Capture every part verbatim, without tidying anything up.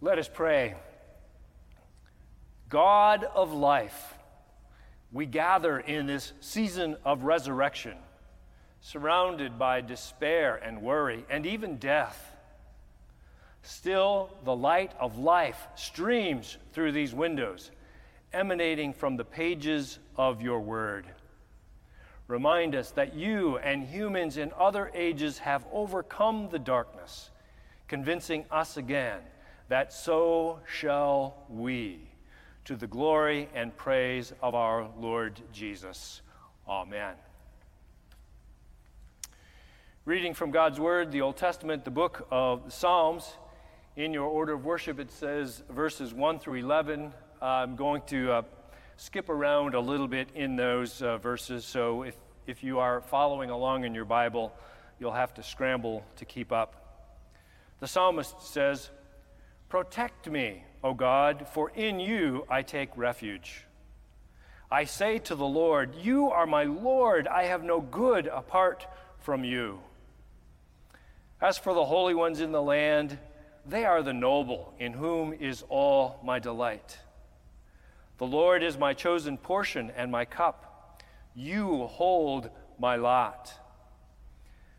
Let us pray. God of life, we gather in this season of resurrection, surrounded by despair and worry and even death. Still, the light of life streams through these windows, emanating from the pages of your word. Remind us that you and humans in other ages have overcome the darkness, convincing us again that so shall we, to the glory and praise of our Lord Jesus. Amen. Reading from God's Word, the Old Testament, the book of the Psalms. In your order of worship, it says verses one through eleven. I'm going to uh, skip around a little bit in those uh, verses, so if, if you are following along in your Bible, you'll have to scramble to keep up. The psalmist says, "Protect me, O God, for in you I take refuge. I say to the Lord, you are my Lord. I have no good apart from you. As for the holy ones in the land, they are the noble, in whom is all my delight. The Lord is my chosen portion and my cup. You hold my lot.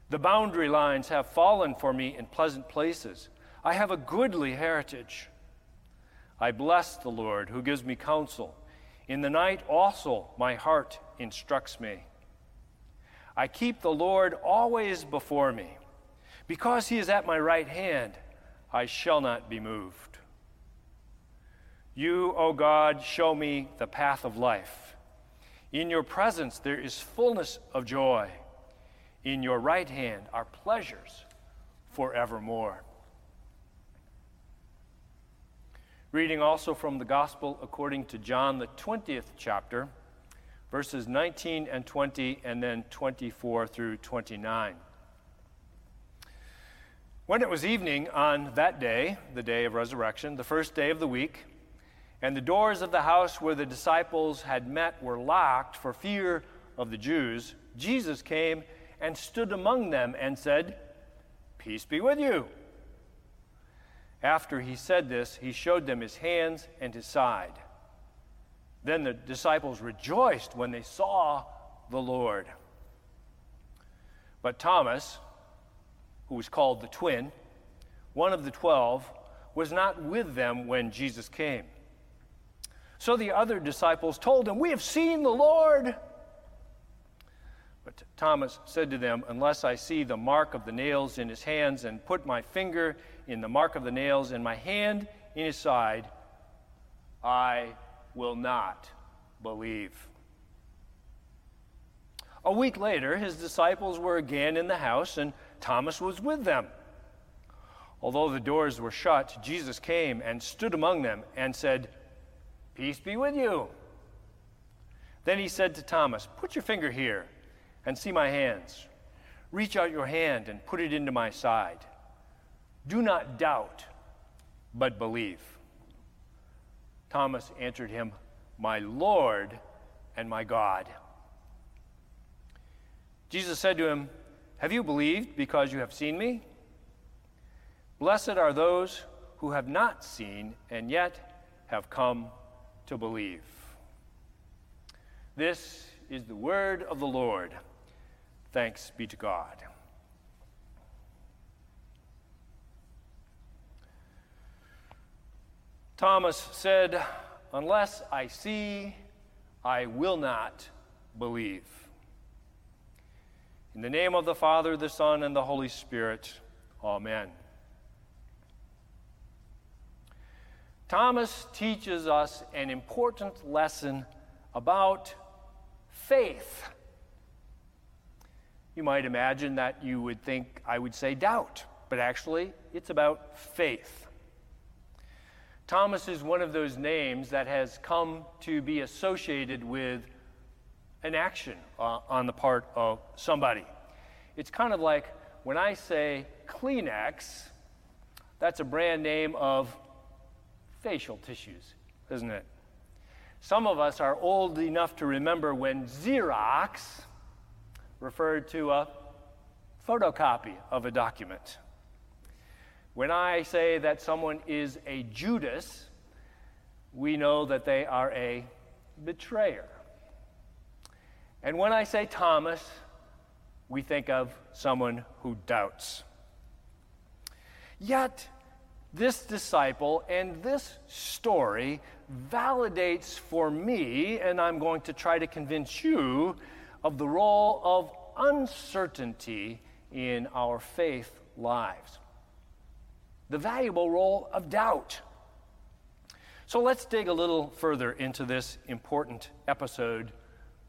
The boundary lines have fallen for me in pleasant places. I have a goodly heritage. I bless the Lord who gives me counsel. In the night also my heart instructs me. I keep the Lord always before me. Because he is at my right hand, I shall not be moved. You, O God, show me the path of life. In your presence there is fullness of joy. In your right hand are pleasures forevermore." Reading also from the Gospel according to John, the twentieth chapter, verses nineteen and twenty, and then twenty-four through twenty-nine. When it was evening on that day, the day of resurrection, the first day of the week, and the doors of the house where the disciples had met were locked for fear of the Jews, Jesus came and stood among them and said, "Peace be with you." After he said this, he showed them his hands and his side. Then the disciples rejoiced when they saw the Lord. But Thomas, who was called the twin, one of the twelve, was not with them when Jesus came. So the other disciples told him, "We have seen the Lord." But Thomas said to them, "Unless I see the mark of the nails in his hands and put my finger in the mark of the nails and my hand in his side, I will not believe." A week later, his disciples were again in the house, and Thomas was with them. Although the doors were shut, Jesus came and stood among them and said, "Peace be with you." Then he said to Thomas, "Put your finger here and see my hands. Reach out your hand and put it into my side. Do not doubt, but believe." Thomas answered him, "My Lord and my God." Jesus said to him, "Have you believed because you have seen me? Blessed are those who have not seen and yet have come to believe." This is the word of the Lord. Thanks be to God. Thomas said, "Unless I see, I will not believe." In the name of the Father, the Son, and the Holy Spirit, amen. Thomas teaches us an important lesson about faith. You might imagine that you would think I would say doubt, but actually it's about faith. Thomas is one of those names that has come to be associated with an action uh, on the part of somebody. It's kind of like when I say Kleenex, that's a brand name of facial tissues, isn't it? Some of us are old enough to remember when Xerox referred to a photocopy of a document. When I say that someone is a Judas, we know that they are a betrayer. And when I say Thomas, we think of someone who doubts. Yet, this disciple and this story validates for me, and I'm going to try to convince you, of the role of uncertainty in our faith lives. The valuable role of doubt. So let's dig a little further into this important episode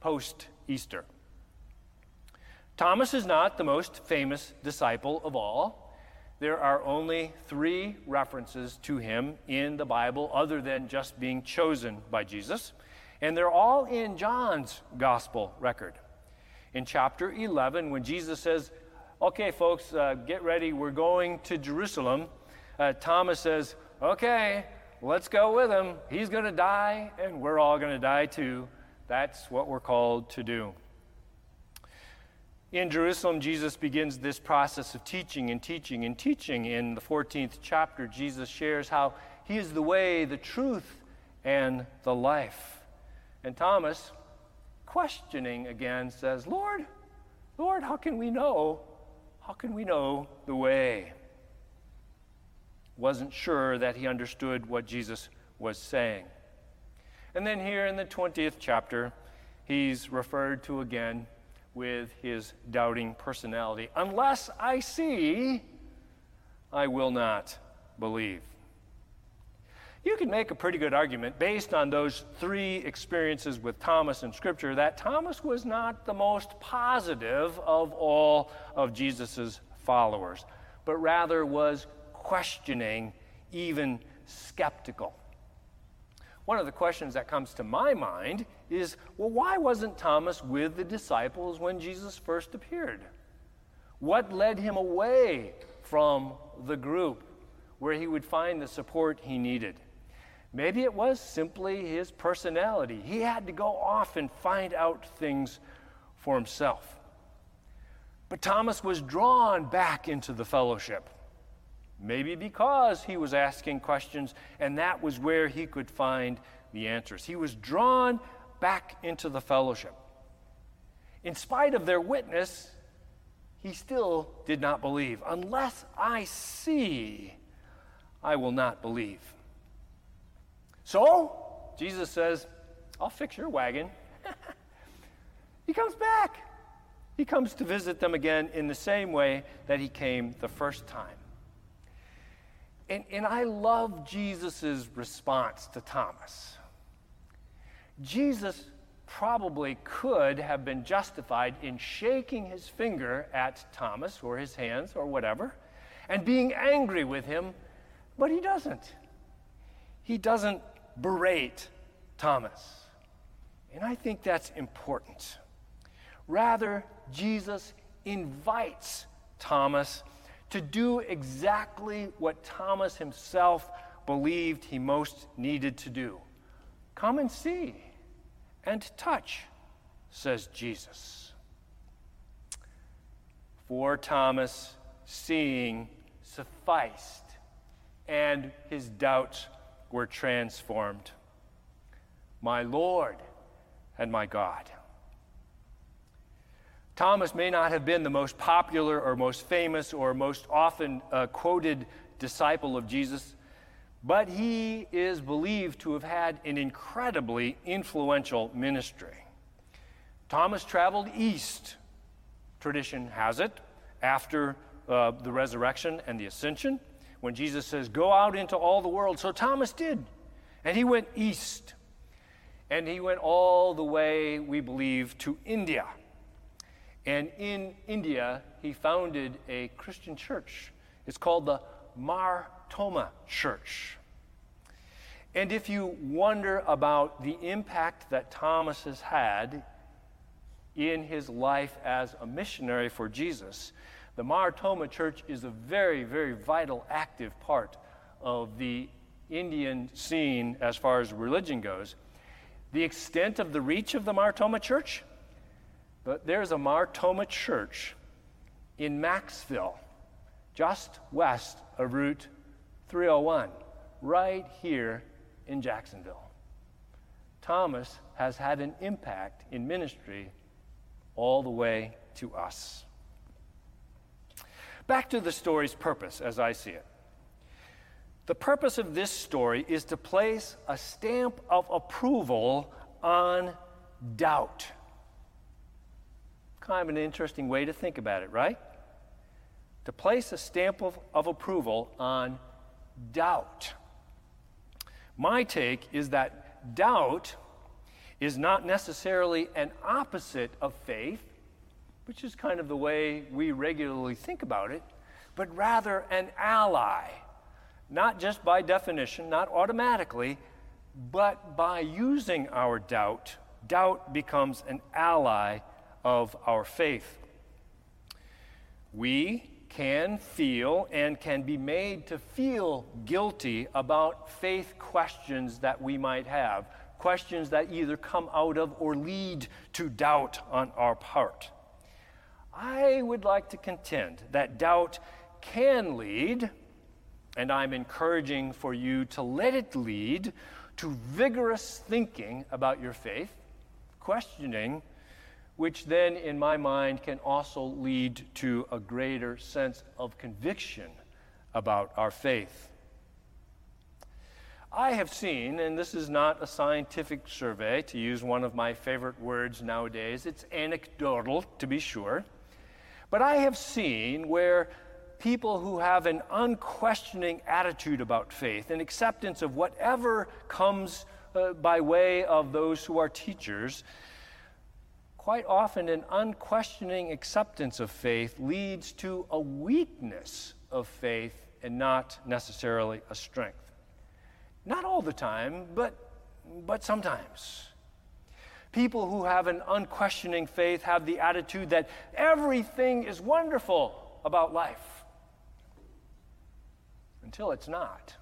post-Easter. Thomas is not the most famous disciple of all. There are only three references to him in the Bible other than just being chosen by Jesus, and they're all in John's gospel record. In chapter eleven, when Jesus says, okay, folks, uh, get ready, we're going to Jerusalem, uh, Thomas says, okay, let's go with him. He's going to die, and we're all going to die too. That's what we're called to do. In Jerusalem, Jesus begins this process of teaching and teaching and teaching. In the fourteenth chapter, Jesus shares how he is the way, the truth, and the life. And Thomas, questioning again, says, Lord, Lord, how can we know? How can we know the way? Wasn't sure that he understood what Jesus was saying. And then here in the twentieth chapter, he's referred to again with his doubting personality. Unless I see, I will not believe. You can make a pretty good argument based on those three experiences with Thomas in Scripture that Thomas was not the most positive of all of Jesus' followers, but rather was questioning, even skeptical. One of the questions that comes to my mind is, well, why wasn't Thomas with the disciples when Jesus first appeared? What led him away from the group where he would find the support he needed? Maybe it was simply his personality. He had to go off and find out things for himself. But Thomas was drawn back into the fellowship, maybe because he was asking questions, and that was where he could find the answers. He was drawn back into the fellowship. In spite of their witness, he still did not believe. Unless I see, I will not believe. So, Jesus says, I'll fix your wagon. He comes back. He comes to visit them again in the same way that he came the first time. And, and I love Jesus' response to Thomas. Jesus probably could have been justified in shaking his finger at Thomas or his hands or whatever and being angry with him, but he doesn't. He doesn't berate Thomas. And I think that's important. Rather, Jesus invites Thomas to do exactly what Thomas himself believed he most needed to do. Come and see and touch, says Jesus. For Thomas, seeing sufficed, and his doubts were transformed. My Lord and my God. Thomas may not have been the most popular or most famous or most often uh, quoted disciple of Jesus, but he is believed to have had an incredibly influential ministry. Thomas traveled east, tradition has it, after uh, the resurrection and the ascension, when Jesus says, go out into all the world. So Thomas did, and he went east, and he went all the way, we believe, to India. And in India, he founded a Christian church. It's called the Mar Thoma Church. And if you wonder about the impact that Thomas has had in his life as a missionary for Jesus, the Mar Thoma Church is a very, very vital, active part of the Indian scene as far as religion goes. The extent of the reach of the Mar Thoma Church? But there's a Mar Thoma Church in Maxville, just west of Route three oh one, right here in Jacksonville. Thomas has had an impact in ministry all the way to us. Back to the story's purpose, as I see it. The purpose of this story is to place a stamp of approval on doubt. Kind of an interesting way to think about it, right? To place a stamp of, of approval on doubt. My take is that doubt is not necessarily an opposite of faith, which is kind of the way we regularly think about it, but rather an ally. Not just by definition, not automatically, but by using our doubt, doubt becomes an ally of our faith. We can feel and can be made to feel guilty about faith questions that we might have, questions that either come out of or lead to doubt on our part. I would like to contend that doubt can lead, and I'm encouraging for you to let it lead to vigorous thinking about your faith, questioning, which then, in my mind, can also lead to a greater sense of conviction about our faith. I have seen, and this is not a scientific survey, to use one of my favorite words nowadays, it's anecdotal, to be sure, but I have seen where people who have an unquestioning attitude about faith, an acceptance of whatever comes uh, by way of those who are teachers, quite often an unquestioning acceptance of faith leads to a weakness of faith and not necessarily a strength. Not all the time, but, but sometimes. People who have an unquestioning faith have the attitude that everything is wonderful about life. Until it's not.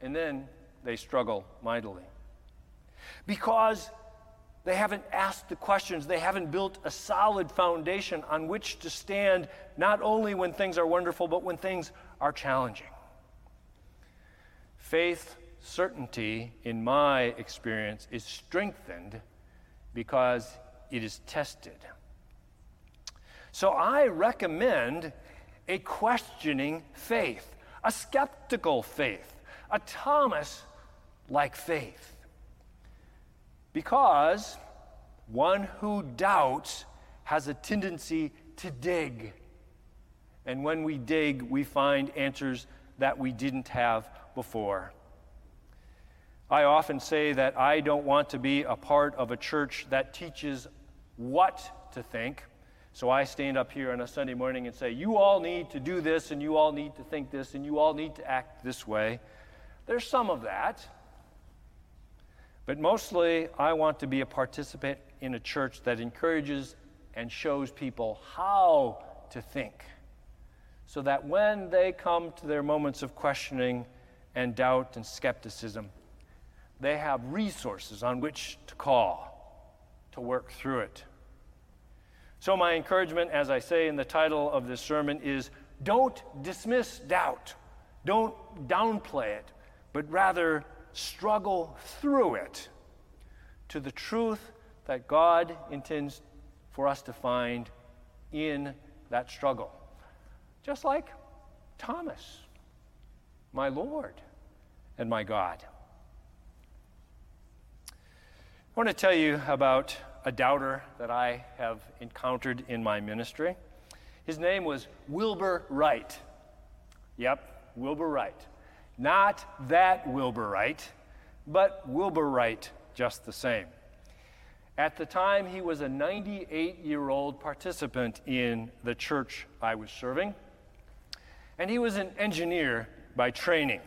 And then they struggle mightily. Because they haven't asked the questions, they haven't built a solid foundation on which to stand, not only when things are wonderful, but when things are challenging. Faith certainty, in my experience, is strengthened because it is tested. So I recommend a questioning faith, a skeptical faith, a Thomas-like faith. Because one who doubts has a tendency to dig. And when we dig, we find answers that we didn't have before. I often say that I don't want to be a part of a church that teaches what to think. So I stand up here on a Sunday morning and say, you all need to do this, and you all need to think this, and you all need to act this way. There's some of that. But mostly, I want to be a participant in a church that encourages and shows people how to think, so that when they come to their moments of questioning and doubt and skepticism, they have resources on which to call to work through it. So my encouragement, as I say in the title of this sermon, is don't dismiss doubt. Don't downplay it, but rather struggle through it to the truth that God intends for us to find in that struggle. Just like Thomas, my Lord and my God. I want to tell you about a doubter that I have encountered in my ministry. His name was Wilbur Wright. Yep, Wilbur Wright. Not that Wilbur Wright, but Wilbur Wright just the same. At the time, he was a ninety-eight-year-old participant in the church I was serving, and he was an engineer by training.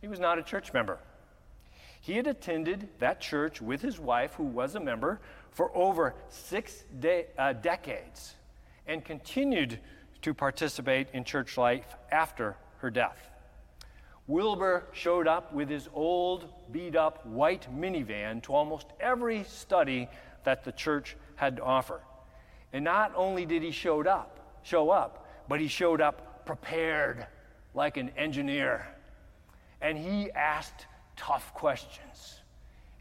He was not a church member. He had attended that church with his wife, who was a member, for over six de- uh, decades and continued to participate in church life after her death. Wilbur showed up with his old, beat-up white minivan to almost every study that the church had to offer. And not only did he show up, show up, but he showed up prepared like an engineer. And he asked tough questions.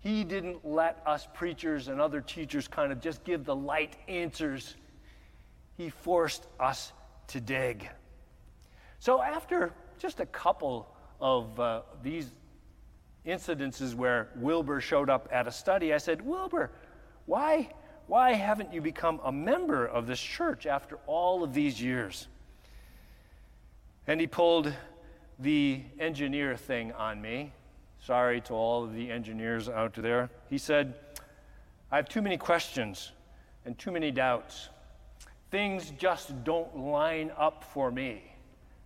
He didn't let us preachers and other teachers kind of just give the light answers. He forced us to dig. So after just a couple of uh, these incidences where Wilbur showed up at a study, I said, Wilbur, why, why haven't you become a member of this church after all of these years? And he pulled the engineer thing on me. Sorry to all of the engineers out there. He said, I have too many questions and too many doubts. Things just don't line up for me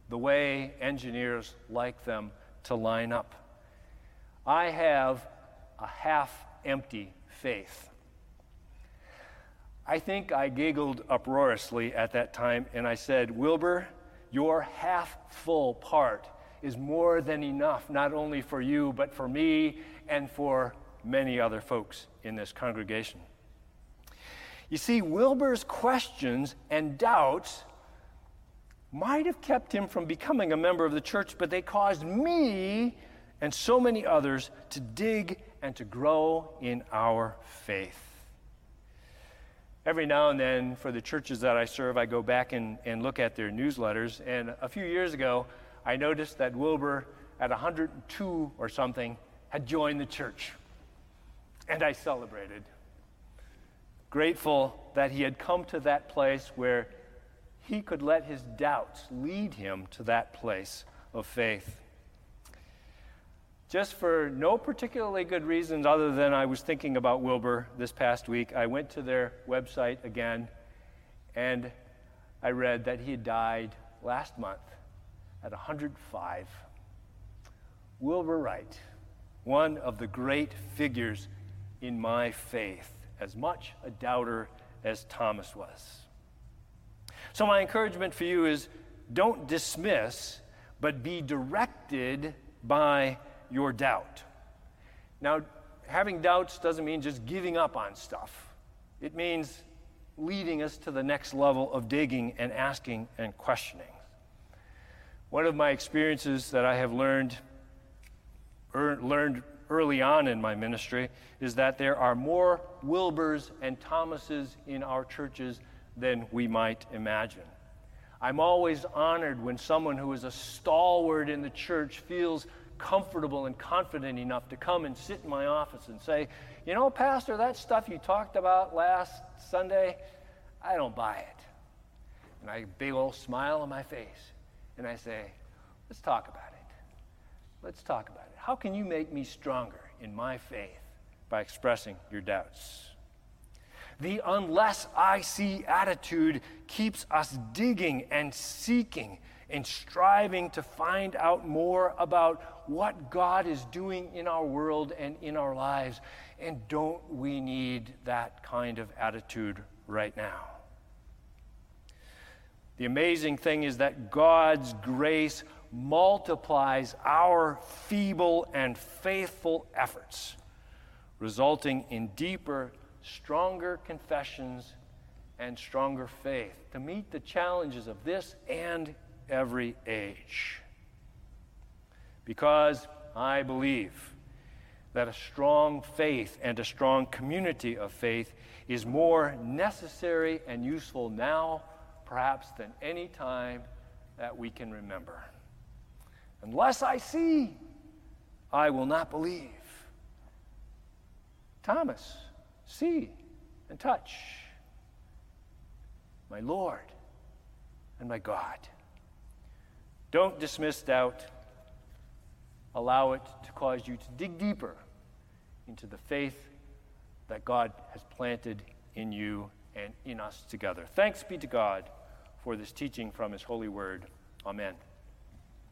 the way engineers like them to line up. I have a half-empty faith. I think I giggled uproariously at that time, and I said, Wilbur, your half-full part is more than enough, not only for you, but for me and for many other folks in this congregation. You see, Wilbur's questions and doubts might have kept him from becoming a member of the church, but they caused me and so many others to dig and to grow in our faith. Every now and then, for the churches that I serve, I go back and, and look at their newsletters, and a few years ago, I noticed that Wilbur, at one hundred two or something, had joined the church. And I celebrated, grateful that he had come to that place where he could let his doubts lead him to that place of faith. Just for no particularly good reasons other than I was thinking about Wilbur this past week, I went to their website again, and I read that he had died last month at one hundred five. Wilbur Wright, one of the great figures in my faith, as much a doubter as Thomas was. So my encouragement for you is, don't dismiss, but be directed by your doubt. Now, having doubts doesn't mean just giving up on stuff. It means leading us to the next level of digging and asking and questioning. One of my experiences that I have learned, er, learned early on in my ministry is that there are more Wilburs and Thomases in our churches than we might imagine. I'm always honored when someone who is a stalwart in the church feels comfortable and confident enough to come and sit in my office and say, you know, Pastor, that stuff you talked about last Sunday, I don't buy it. And I have a big old smile on my face. And I say, let's talk about it. Let's talk about it. How can you make me stronger in my faith by expressing your doubts? The unless I see attitude keeps us digging and seeking and striving to find out more about what God is doing in our world and in our lives. And don't we need that kind of attitude right now? The amazing thing is that God's grace multiplies our feeble and faithful efforts, resulting in deeper, stronger confessions and stronger faith to meet the challenges of this and every age. Because I believe that a strong faith and a strong community of faith is more necessary and useful now perhaps than any time that we can remember. Unless I see, I will not believe. Thomas, see and touch. My Lord and my God. Don't dismiss doubt. Allow it to cause you to dig deeper into the faith that God has planted in you and in us together. Thanks be to God for this teaching from His holy word. Amen.